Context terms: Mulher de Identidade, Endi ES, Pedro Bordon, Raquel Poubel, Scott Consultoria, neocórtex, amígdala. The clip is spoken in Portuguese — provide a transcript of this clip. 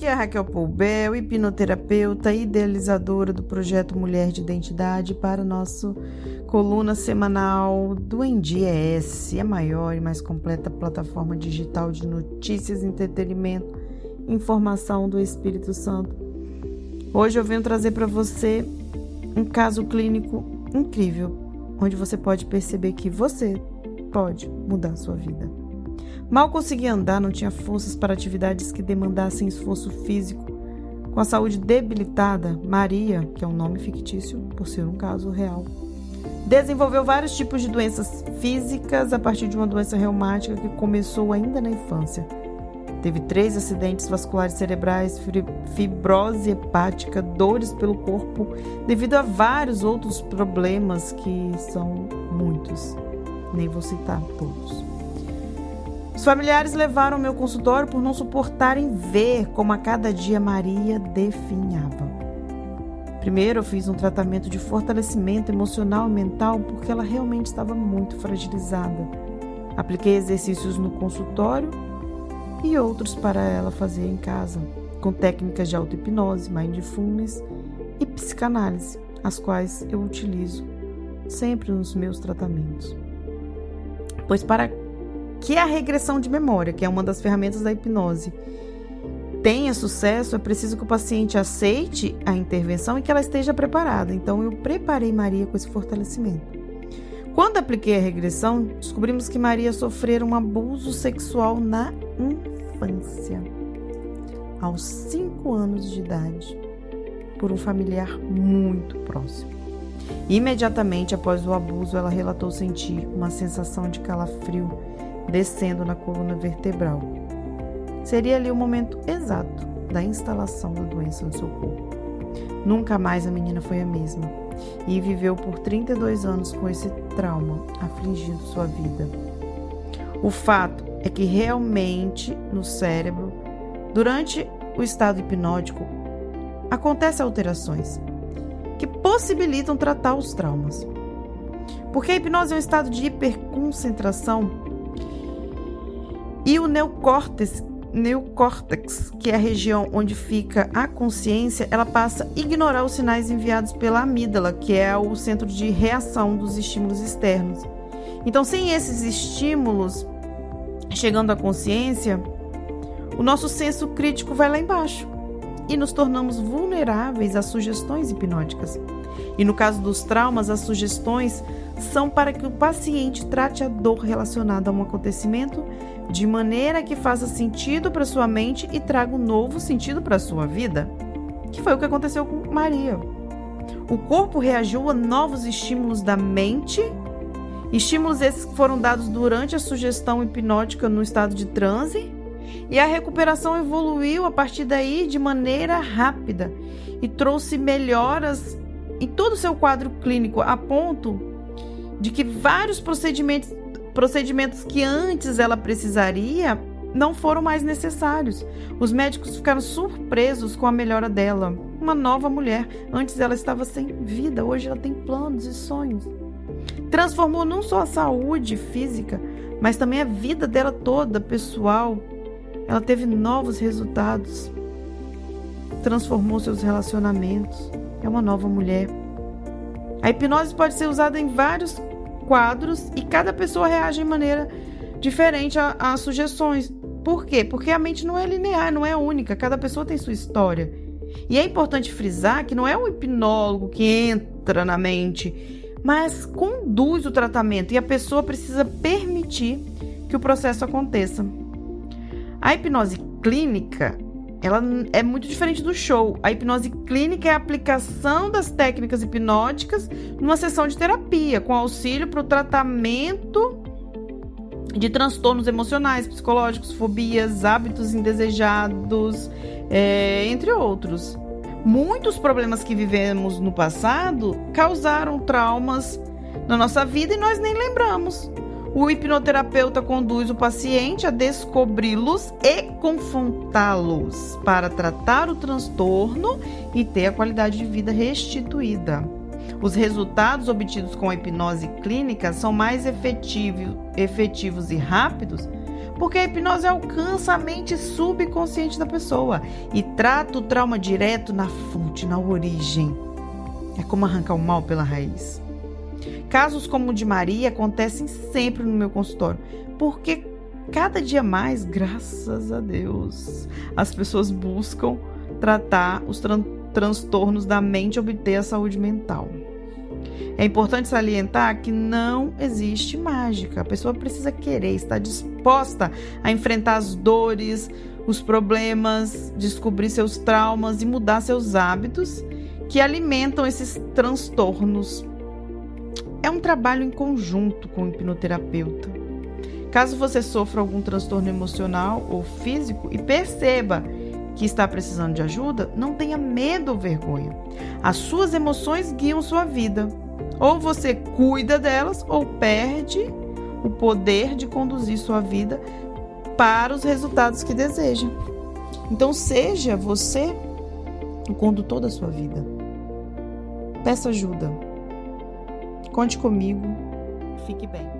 Aqui é a Raquel Poubel, hipnoterapeuta, idealizadora do projeto Mulher de Identidade, para o nosso coluna semanal do Endi ES, a maior e mais completa plataforma digital de notícias, entretenimento, informação do Espírito Santo. Hoje eu venho trazer para você um caso clínico incrível, onde você pode perceber que você pode mudar a sua vida. Mal conseguia andar, não tinha forças para atividades que demandassem esforço físico. Com a saúde debilitada, Maria, que é um nome fictício por ser um caso real, desenvolveu vários tipos de doenças físicas a partir de uma doença reumática que começou ainda na infância. Teve 3 acidentes vasculares cerebrais, fibrose hepática, dores pelo corpo, devido a vários outros problemas que são muitos. Nem vou citar todos. Os familiares levaram ao meu consultório por não suportarem ver como a cada dia Maria definhava. Primeiro eu fiz um tratamento de fortalecimento emocional e mental porque ela realmente estava muito fragilizada. Apliquei exercícios no consultório e outros para ela fazer em casa, com técnicas de auto-hipnose, mindfulness e psicanálise, as quais eu utilizo sempre nos meus tratamentos. Pois para que a regressão de memória, que é uma das ferramentas da hipnose, tenha sucesso, é preciso que o paciente aceite a intervenção e que ela esteja preparada. Então eu preparei Maria com esse fortalecimento. Quando apliquei a regressão, descobrimos que Maria sofrera um abuso sexual na infância, aos 5 anos de idade, por um familiar muito próximo. Imediatamente após o abuso, ela relatou sentir uma sensação de calafrio descendo na coluna vertebral. Seria ali o momento exato da instalação da doença no seu corpo. Nunca mais a menina foi a mesma e viveu por 32 anos com esse trauma afligindo sua vida. O fato é que realmente no cérebro, durante o estado hipnótico, acontecem alterações que possibilitam tratar os traumas. Porque a hipnose é um estado de hiperconcentração e o neocórtex, que é a região onde fica a consciência, ela passa a ignorar os sinais enviados pela amígdala, que é o centro de reação dos estímulos externos. Então, sem esses estímulos chegando à consciência, o nosso senso crítico vai lá embaixo e nos tornamos vulneráveis às sugestões hipnóticas. E no caso dos traumas, as sugestões são para que o paciente trate a dor relacionada a um acontecimento de maneira que faça sentido para sua mente e traga um novo sentido para sua vida, que foi o que aconteceu com Maria. O corpo reagiu a novos estímulos da mente, estímulos esses que foram dados durante a sugestão hipnótica no estado de transe, e a recuperação evoluiu a partir daí de maneira rápida e trouxe melhoras em todo o seu quadro clínico, a ponto de que vários procedimentos que antes ela precisaria não foram mais necessários. Os médicos ficaram surpresos com a melhora dela. Uma nova mulher. Antes ela estava sem vida, hoje ela tem planos e sonhos. Transformou não só a saúde física, mas também a vida dela toda, pessoal. Ela teve novos resultados. Transformou seus relacionamentos. É uma nova mulher. A hipnose pode ser usada em vários quadros e cada pessoa reage de maneira diferente às sugestões. Por quê? Porque a mente não é linear, não é única. Cada pessoa tem sua história. E é importante frisar que não é um hipnólogo que entra na mente, mas conduz o tratamento e a pessoa precisa permitir que o processo aconteça. A hipnose clínica, ela é muito diferente do show. A hipnose clínica é a aplicação das técnicas hipnóticas numa sessão de terapia, com auxílio para o tratamento de transtornos emocionais, psicológicos, fobias, hábitos indesejados, entre outros. Muitos problemas que vivemos no passado causaram traumas na nossa vida e nós nem lembramos. O hipnoterapeuta conduz o paciente a descobri-los e confrontá-los para tratar o transtorno e ter a qualidade de vida restituída. Os resultados obtidos com a hipnose clínica são mais efetivos e rápidos porque a hipnose alcança a mente subconsciente da pessoa e trata o trauma direto na fonte, na origem. É como arrancar o mal pela raiz. Casos como o de Maria acontecem sempre no meu consultório, porque cada dia mais, graças a Deus, as pessoas buscam tratar os transtornos da mente e obter a saúde mental. É importante salientar que não existe mágica. A pessoa precisa querer, estar disposta a enfrentar as dores, os problemas, descobrir seus traumas e mudar seus hábitos que alimentam esses transtornos. É um trabalho em conjunto com o hipnoterapeuta. Caso você sofra algum transtorno emocional ou físico e perceba que está precisando de ajuda, não tenha medo ou vergonha. As suas emoções guiam sua vida. Ou você cuida delas ou perde o poder de conduzir sua vida para os resultados que deseja. Então seja você o condutor da sua vida. Peça ajuda. Conte comigo. Fique bem.